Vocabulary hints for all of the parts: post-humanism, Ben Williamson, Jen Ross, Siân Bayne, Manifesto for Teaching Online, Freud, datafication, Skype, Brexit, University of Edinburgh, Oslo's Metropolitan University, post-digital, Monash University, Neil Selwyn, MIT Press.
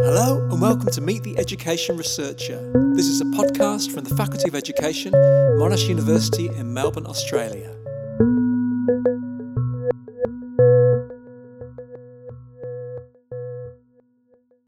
Hello and welcome to Meet the Education Researcher. This is a podcast from the Faculty of Education, Monash University in Melbourne, Australia.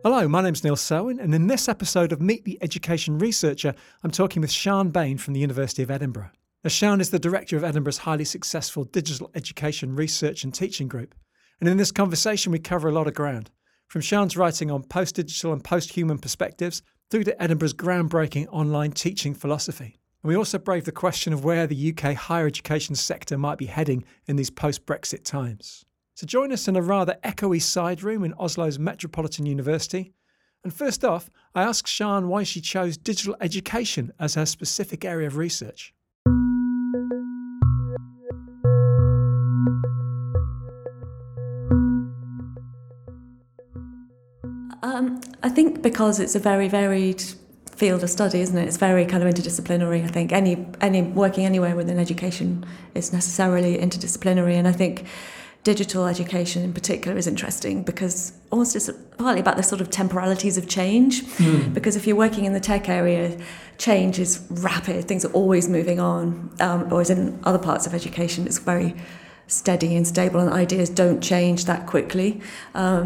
Hello, my name's Neil Selwyn, and in this episode of Meet the Education Researcher, I'm talking with Siân Bayne from the University of Edinburgh. Now, Siân is the director of Edinburgh's highly successful Digital Education Research and Teaching Group. And in this conversation, we cover a lot of ground, from Siân's writing on post-digital and post-human perspectives through to Edinburgh's groundbreaking online teaching philosophy. And we also brave the question of where the UK higher education sector might be heading in these post-Brexit times. So join us in a rather echoey side room in Oslo's Metropolitan University. And first off, I asked Siân why she chose digital education as her specific area of research. I think because it's a very varied field of study, isn't it? It's very kind of interdisciplinary. I think any working anywhere within education is necessarily interdisciplinary, and I think digital education in particular is interesting because almost it's partly about the sort of temporalities of change. Because if you're working in the tech area, change is rapid. Things are always moving on. Whereas in other parts of education, it's very steady and stable, and ideas don't change that quickly.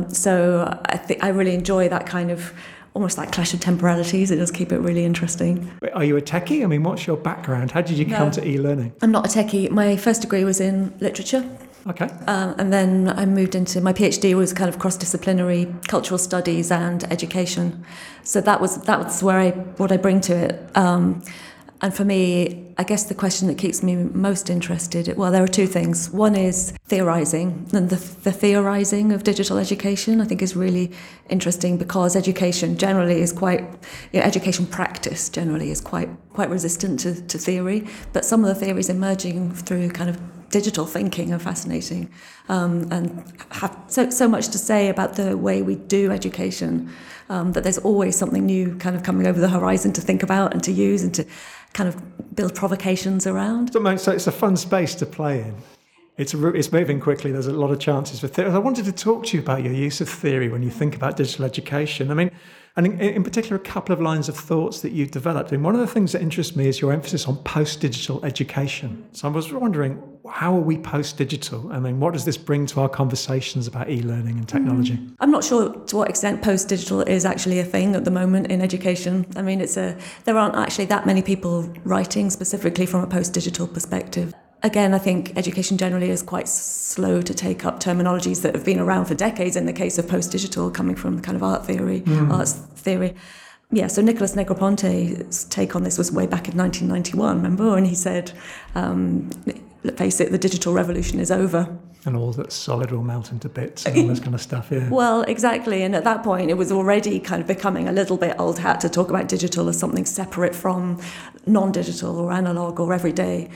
So I really enjoy that kind of almost like clash of temporalities. It does keep it really interesting. Are you a techie? I mean, what's your background? How did you come to e-learning? I'm not a techie. My first degree was in literature. Okay. And then I moved into, my PhD was kind of cross-disciplinary cultural studies and education. So that was where what I bring to it. And for me, I guess the question that keeps me most interested, well, there are two things. One is theorising, and the theorising of digital education I think is really interesting because education generally is quite, education practice generally is quite resistant to theory, but some of the theories emerging through kind of digital thinking are fascinating and have so much to say about the way we do education, that there's always something new kind of coming over the horizon to think about and to use and to kind of build provocations around. So it's a fun space to play in. It's moving quickly. There's a lot of chances for theory. I wanted to talk to you about your use of theory when you think about digital education. I mean, and in particular, a couple of lines of thoughts that you've developed. And one of the things that interests me is your emphasis on post-digital education. So I was wondering, how are we post-digital? I mean, what does this bring to our conversations about e-learning and technology? I'm not sure to what extent post-digital is actually a thing at the moment in education. I mean, there aren't actually that many people writing specifically from a post-digital perspective. Again, I think education generally is quite slow to take up terminologies that have been around for decades, in the case of post-digital, coming from kind of arts theory. Yeah, so Nicholas Negroponte's take on this was way back in 1991, remember? And he said, let's face it, the digital revolution is over. And all that solid will melt into bits and all this kind of stuff, yeah. Well, exactly. And at that point, it was already kind of becoming a little bit old hat to talk about digital as something separate from non-digital or analogue or everyday.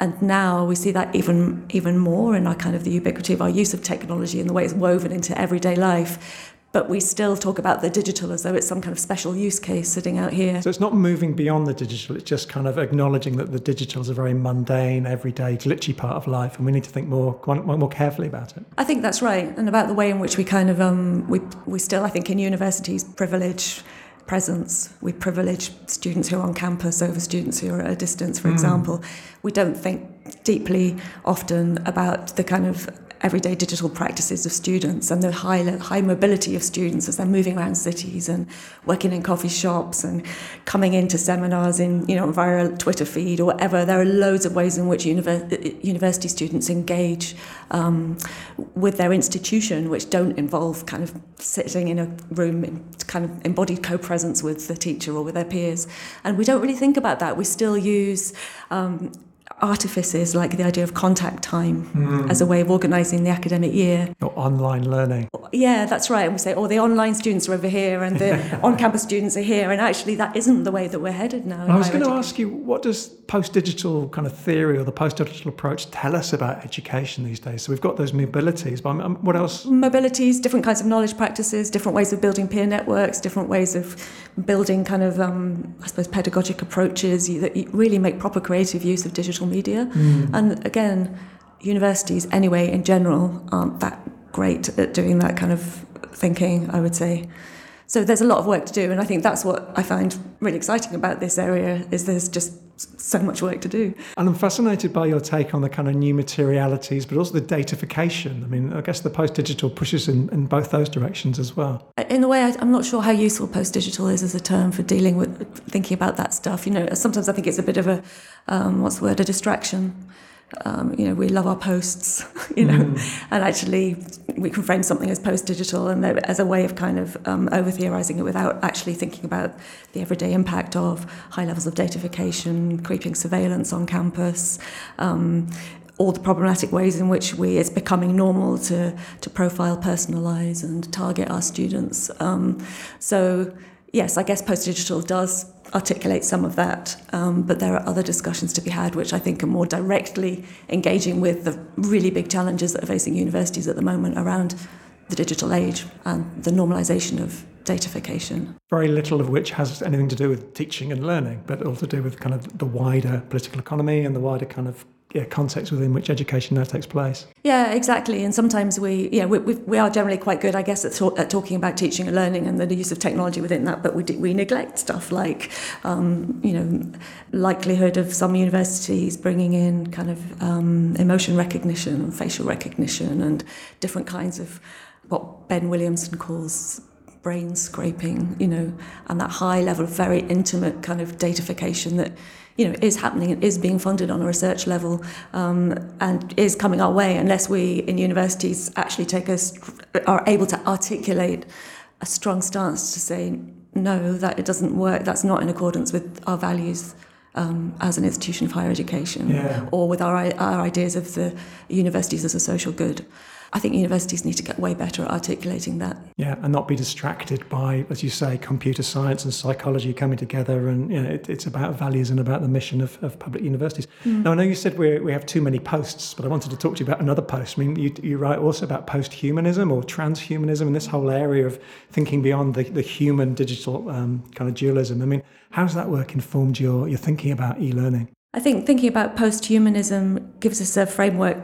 And now we see that even more in our kind of the ubiquity of our use of technology and the way it's woven into everyday life. But we still talk about the digital as though it's some kind of special use case sitting out here. So it's not moving beyond the digital, it's just kind of acknowledging that the digital is a very mundane, everyday, glitchy part of life, and we need to think more carefully about it. I think that's right, and about the way in which we kind of, we still, I think, in universities, privilege presence. We privilege students who are on campus over students who are at a distance, for example. We don't think deeply often about the kind of everyday digital practices of students and the high mobility of students as they're moving around cities and working in coffee shops and coming into seminars in, via a Twitter feed or whatever. There are loads of ways in which university students engage with their institution, which don't involve kind of sitting in a room in kind of embodied co-presence with the teacher or with their peers. And we don't really think about that. We still use artifices like the idea of contact time as a way of organising the academic year. Or online learning. Yeah, that's right. And we say, the online students are over here and the on-campus students are here. And actually that isn't the way that we're headed now. I was going to ask you, what does post-digital kind of theory or the post-digital approach tell us about education these days? So we've got those mobilities, but what else? Mobilities, different kinds of knowledge practices, different ways of building peer networks, different ways of building kind of, pedagogic approaches that really make proper creative use of digital media. And again, universities anyway in general aren't that great at doing that kind of thinking, I would say. So there's a lot of work to do, and I think that's what I find really exciting about this area, is there's just so much work to do. And I'm fascinated by your take on the kind of new materialities, but also the datafication. I mean, I guess the post-digital pushes in both those directions as well. In a way, I'm not sure how useful post-digital is as a term for dealing with, thinking about that stuff. You know, sometimes I think it's a bit of a, a distraction. We love our posts, and actually we can frame something as post-digital and as a way of kind of over-theorizing it without actually thinking about the everyday impact of high levels of datafication, creeping surveillance on campus, all the problematic ways in which it's becoming normal to profile, personalize and target our students. So yes, I guess post-digital does articulate some of that, but there are other discussions to be had which I think are more directly engaging with the really big challenges that are facing universities at the moment around the digital age and the normalisation of datafication. Very little of which has anything to do with teaching and learning, but all to do with kind of the wider political economy and the wider kind of context within which education now takes place. Yeah, exactly. And sometimes we are generally quite good, I guess, at talking about teaching and learning and the use of technology within that, but we neglect stuff like, likelihood of some universities bringing in kind of emotion recognition and facial recognition and different kinds of what Ben Williamson calls brain scraping, and that high level of very intimate kind of datafication that is happening and is being funded on a research level, and is coming our way unless we in universities actually are able to articulate a strong stance to say, no, that it doesn't work, that's not in accordance with our values as an institution of higher education, or with our ideas of the universities as a social good. I think universities need to get way better at articulating that. Yeah, and not be distracted by, as you say, computer science and psychology coming together, and it's about values and about the mission of public universities. Mm. Now, I know you said we have too many posts, but I wanted to talk to you about another post. I mean, you write also about post-humanism or transhumanism and this whole area of thinking beyond the human digital kind of dualism. I mean, how's that work informed your thinking about e-learning? I think thinking about post-humanism gives us a framework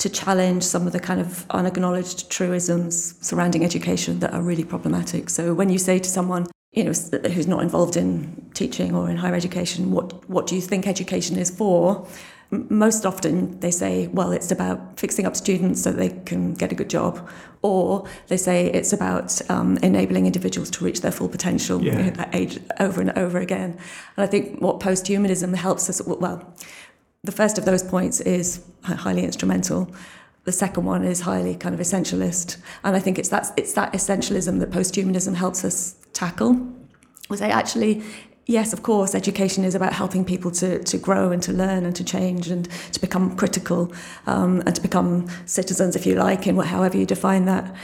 to challenge some of the kind of unacknowledged truisms surrounding education that are really problematic. So when you say to someone, who's not involved in teaching or in higher education, what do you think education is for? Most often they say, well, it's about fixing up students so they can get a good job. Or they say it's about enabling individuals to reach their full potential at age over and over again. And I think what post-humanism helps us, the first of those points is highly instrumental. The second one is highly kind of essentialist. And I think it's that essentialism that post-humanism helps us tackle. We say, actually, yes, of course, education is about helping people to grow and to learn and to change and to become critical and to become citizens, if you like, in however you define that.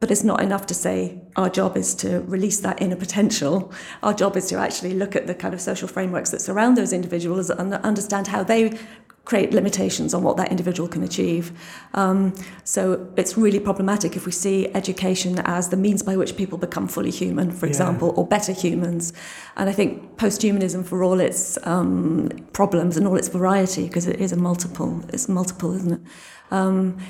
But it's not enough to say our job is to release that inner potential. Our job is to actually look at the kind of social frameworks that surround those individuals and understand how they create limitations on what that individual can achieve. So it's really problematic if we see education as the means by which people become fully human, for example, or better humans. And I think post-humanism, for all its problems and all its variety, because it is multiple, isn't it?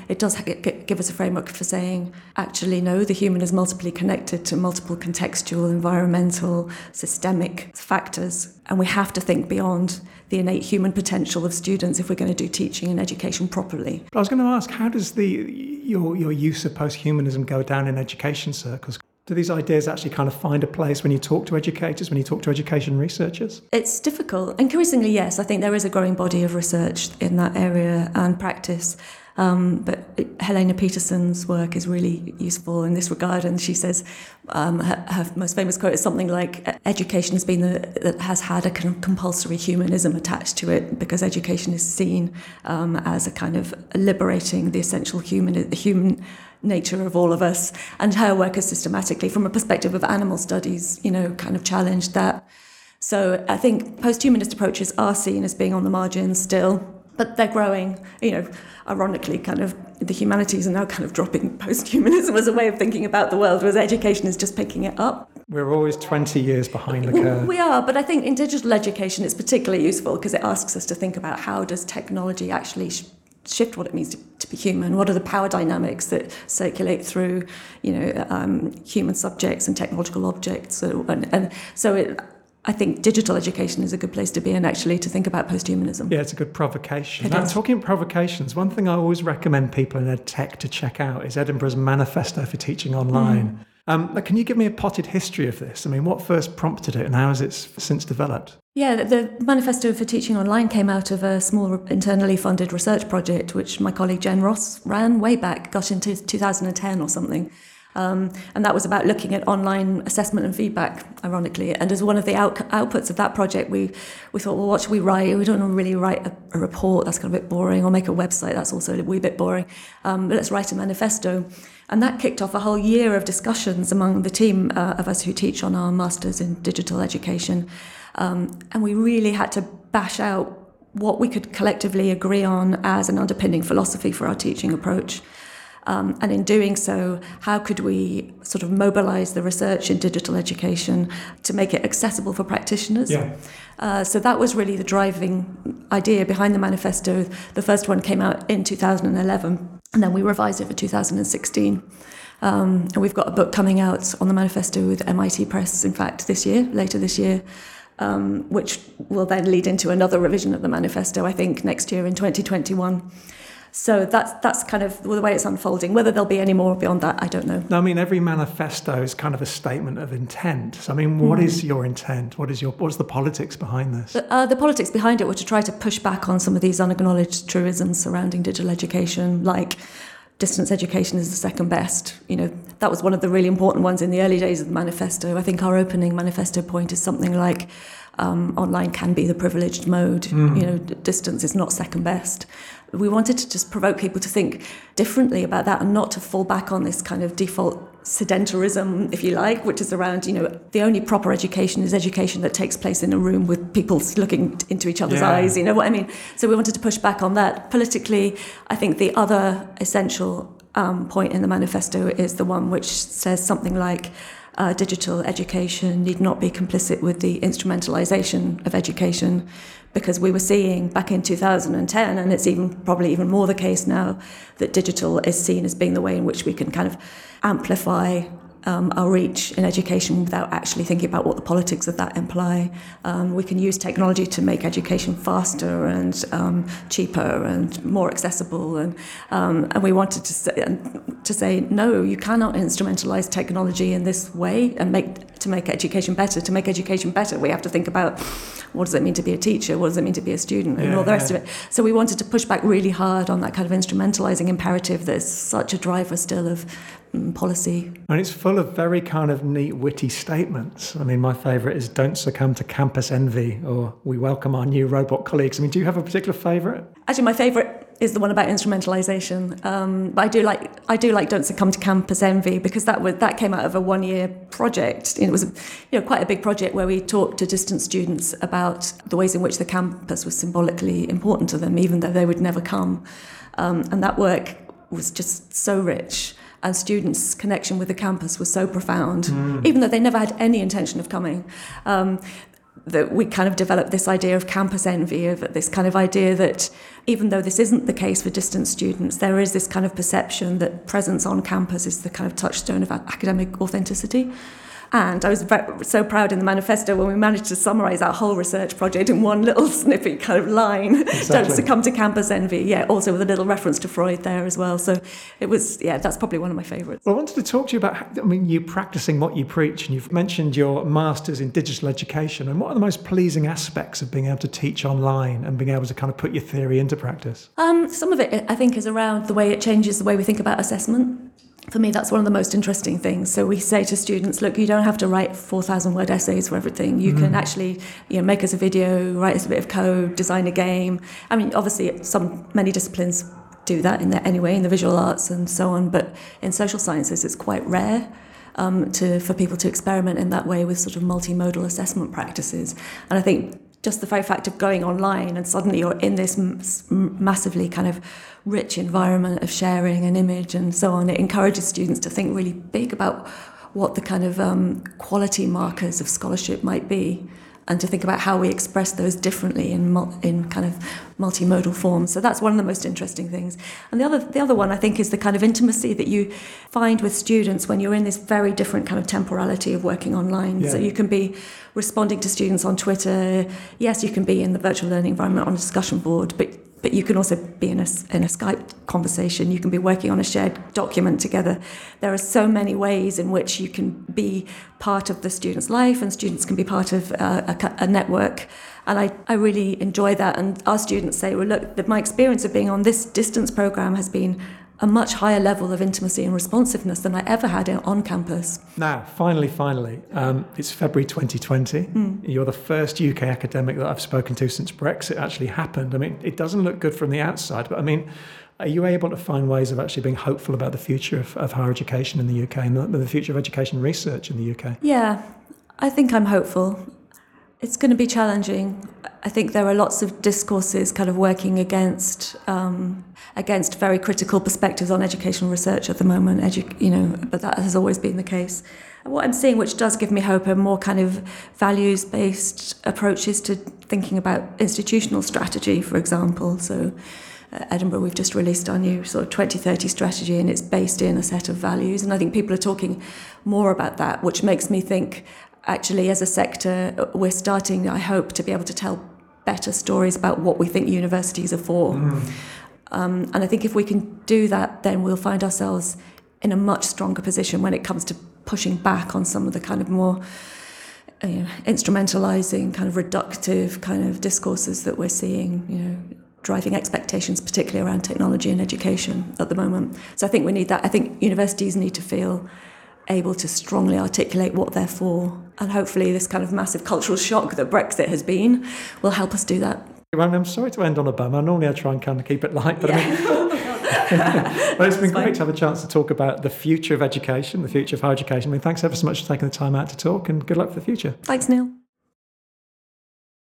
It does give us a framework for saying, actually, no, the human is multiply connected to multiple contextual, environmental, systemic factors. And we have to think beyond the innate human potential of students if we're going to do teaching and education properly. But I was going to ask, how does your use of post-humanism go down in education circles? Do these ideas actually kind of find a place when you talk to educators, when you talk to education researchers? It's difficult. Increasingly, yes. I think there is a growing body of research in that area and practice. But Helena Peterson's work is really useful in this regard, and she says her most famous quote is something like, "Education has been has had a kind of compulsory humanism attached to it because education is seen as a kind of liberating the essential human nature of all of us." And her work has systematically, from a perspective of animal studies, kind of challenged that. So I think post-humanist approaches are seen as being on the margins still. But they're growing, ironically, kind of the humanities are now kind of dropping post-humanism as a way of thinking about the world, whereas education is just picking it up. We're always 20 years behind the curve. We are, but I think in digital education it's particularly useful because it asks us to think about how does technology actually shift what it means to to be human? What are the power dynamics that circulate through, human subjects and technological objects? I think digital education is a good place to be, and actually to think about post-humanism. Yeah, it's a good provocation. Talking of provocations, one thing I always recommend people in ed tech to check out is Edinburgh's Manifesto for Teaching Online. Mm. Can you give me a potted history of this? I mean, what first prompted it and how has it since developed? Yeah, the Manifesto for Teaching Online came out of a small internally funded research project which my colleague Jen Ross ran way back, gosh, into 2010 or something. And that was about looking at online assessment and feedback, ironically. And as one of the outputs of that project, we thought, well, what should we write? We don't really write a report, that's kind of a bit boring, or make a website, that's also a wee bit boring. But let's write a manifesto. And that kicked off a whole year of discussions among the team of us who teach on our Masters in Digital Education. And we really had to bash out what we could collectively agree on as an underpinning philosophy for our teaching approach. And in doing so, how could we sort of mobilise the research in digital education to make it accessible for practitioners? Yeah. So that was really the driving idea behind the manifesto. The first one came out in 2011, and then we revised it for 2016. And we've got a book coming out on the manifesto with MIT Press, in fact, later this year. Which will then lead into another revision of the manifesto, I think, next year in 2021. So that's kind of the way it's unfolding. Whether there'll be any more beyond that, I don't know. No, I mean, every manifesto is kind of a statement of intent. So, I mean, what is your intent? What's the politics behind this? The politics behind it were to try to push back on some of these unacknowledged truisms surrounding digital education, like distance education is the second best. That was one of the really important ones in the early days of the manifesto. I think our opening manifesto point is something like online can be the privileged mode. Distance is not second best. We wanted to just provoke people to think differently about that and not to fall back on this kind of default sedentarism, if you like, which is around, the only proper education is education that takes place in a room with people looking into each other's eyes, you know what I mean? So we wanted to push back on that. Politically, I think the other essential point in the manifesto is the one which says something like, digital education need not be complicit with the instrumentalization of education, because we were seeing back in 2010, and it's probably even more the case now, that digital is seen as being the way in which we can kind of amplify our reach in education without actually thinking about what the politics of that imply. We can use technology to make education faster and cheaper and more accessible. And we wanted to say, no, you cannot instrumentalize technology in this way and make education better. To make education better, we have to think about what does it mean to be a teacher, what does it mean to be a student, and all the rest of it. So we wanted to push back really hard on that kind of instrumentalizing imperative that's such a driver still of policy. And it's full of very kind of neat, witty statements. I mean, my favourite is don't succumb to campus envy, or we welcome our new robot colleagues. I mean, do you have a particular favourite? Actually, my favourite is the one about instrumentalisation. But I do like don't succumb to campus envy, because that came out of a one-year project. It was quite a big project where we talked to distance students about the ways in which the campus was symbolically important to them, even though they would never come. And that work was just so rich. And students' connection with the campus was so profound, even though they never had any intention of coming, that we kind of developed this idea of campus envy, of this kind of idea that even though this isn't the case for distance students, there is this kind of perception that presence on campus is the kind of touchstone of academic authenticity. And I was so proud in the manifesto when we managed to summarise our whole research project in one little snippy kind of line. Exactly. Don't succumb to campus envy. Yeah, also with a little reference to Freud there as well. So it was, that's probably one of my favourites. Well, I wanted to talk to you about, you practising what you preach, and you've mentioned your Masters in Digital Education. And what are the most pleasing aspects of being able to teach online and being able to kind of put your theory into practice? Some of it, I think, is around the way it changes the way we think about assessment. For me, that's one of the most interesting things. So we say to students, look, you don't have to write 4,000-word essays for everything. You can actually make us a video, write us a bit of code, design a game. I mean, obviously, many disciplines do that in there anyway, in the visual arts and so on. But in social sciences, it's quite rare for people to experiment in that way with sort of multimodal assessment practices. And I think just the very fact of going online and suddenly you're in this massively kind of rich environment of sharing an image and so on, it encourages students to think really big about what the kind of quality markers of scholarship might be. and to think about how we express those differently in kind of multimodal forms. So that's one of the most interesting things. And the other one, I think, is the kind of intimacy that you find with students when you're in this very different kind of temporality of working online. Yeah. So you can be responding to students on Twitter. Yes, you can be in the virtual learning environment on a discussion board, but you can also be in a Skype conversation. You can be working on a shared document together. There are so many ways in which you can be part of the student's life, and students can be part of a network. And I really enjoy that. And our students say, well, look, my experience of being on this distance program has been a much higher level of intimacy and responsiveness than I ever had on campus. Now, finally, it's February 2020. Mm. You're the first UK academic that I've spoken to since Brexit actually happened. I mean, it doesn't look good from the outside, but I mean, are you able to find ways of actually being hopeful about the future of higher education in the UK and the future of education research in the UK? Yeah, I think I'm hopeful. It's going to be challenging. I think there are lots of discourses kind of working against very critical perspectives on educational research at the moment. But that has always been the case. And what I'm seeing, which does give me hope, are more kind of values-based approaches to thinking about institutional strategy, for example. So at Edinburgh, we've just released our new sort of 2030 strategy, and it's based in a set of values. And I think people are talking more about that, which makes me think, actually, as a sector, we're starting, I hope, to be able to tell better stories about what we think universities are for. Mm. And I think if we can do that, then we'll find ourselves in a much stronger position when it comes to pushing back on some of the kind of more instrumentalizing, kind of reductive kind of discourses that we're seeing, driving expectations, particularly around technology and education at the moment. So I think we need that. I think universities need to feel able to strongly articulate what they're for. And hopefully this kind of massive cultural shock that Brexit has been will help us do that. I'm sorry to end on a bum. Normally I try and kind of keep it light, but but it's been great to have a chance to talk about the future of education, the future of higher education. I mean, thanks ever so much for taking the time out to talk, and good luck for the future. Thanks, Neil.